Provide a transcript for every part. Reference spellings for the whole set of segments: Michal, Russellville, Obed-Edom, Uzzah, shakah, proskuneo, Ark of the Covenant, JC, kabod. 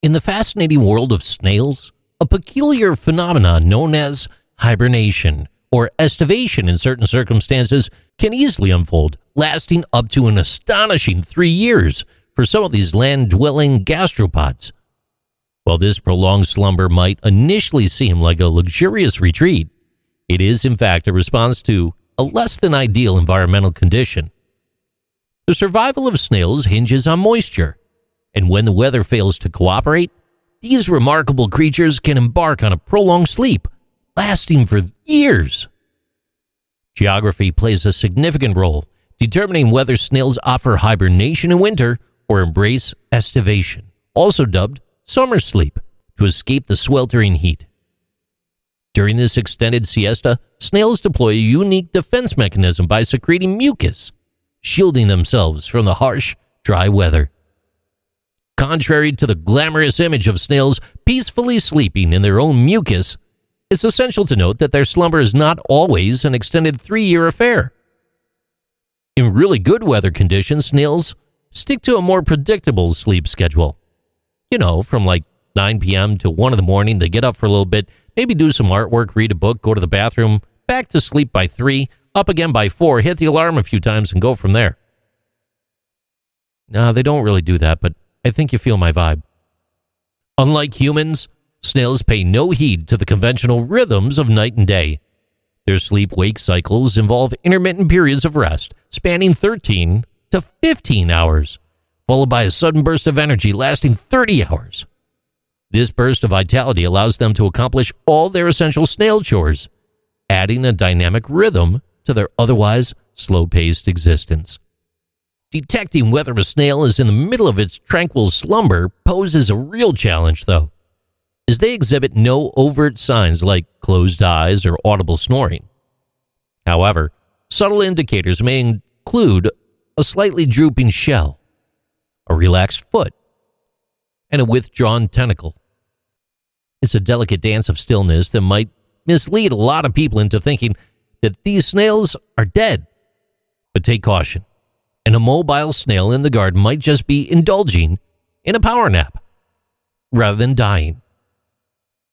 In the fascinating world of snails, a peculiar phenomenon known as hibernation or estivation in certain circumstances can easily unfold, lasting up to an astonishing 3 years for some of these land-dwelling gastropods. While this prolonged slumber might initially seem like a luxurious retreat, it is in fact a response to a less than ideal environmental condition. The survival of snails hinges on moisture, and when the weather fails to cooperate, these remarkable creatures can embark on a prolonged sleep, lasting for years. Geography plays a significant role, determining whether snails offer hibernation in winter or embrace estivation, also dubbed summer sleep, to escape the sweltering heat. During this extended siesta, snails deploy a unique defense mechanism by secreting mucus, shielding themselves from the harsh, dry weather. Contrary to the glamorous image of snails peacefully sleeping in their own mucus, it's essential to note that their slumber is not always an extended 3-year affair. In really good weather conditions, snails stick to a more predictable sleep schedule. You know, from like 9 p.m. to 1 in the morning, they get up for a little bit, maybe do some artwork, read a book, go to the bathroom, back to sleep by 3, up again by 4, hit the alarm a few times, and go from there. No, they don't really do that, but I think you feel my vibe. Unlike humans, snails pay no heed to the conventional rhythms of night and day. Their sleep-wake cycles involve intermittent periods of rest, spanning 13 to 15 hours, followed by a sudden burst of energy lasting 30 hours. This burst of vitality allows them to accomplish all their essential snail chores, adding a dynamic rhythm to their otherwise slow-paced existence. Detecting whether a snail is in the middle of its tranquil slumber poses a real challenge, though, as they exhibit no overt signs like closed eyes or audible snoring. However, subtle indicators may include a slightly drooping shell, a relaxed foot, and a withdrawn tentacle. It's a delicate dance of stillness that might mislead a lot of people into thinking that these snails are dead. But take caution. An immobile snail in the garden might just be indulging in a power nap rather than dying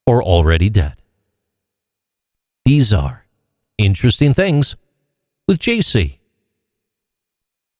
or already dead. These are Interesting Things with JC.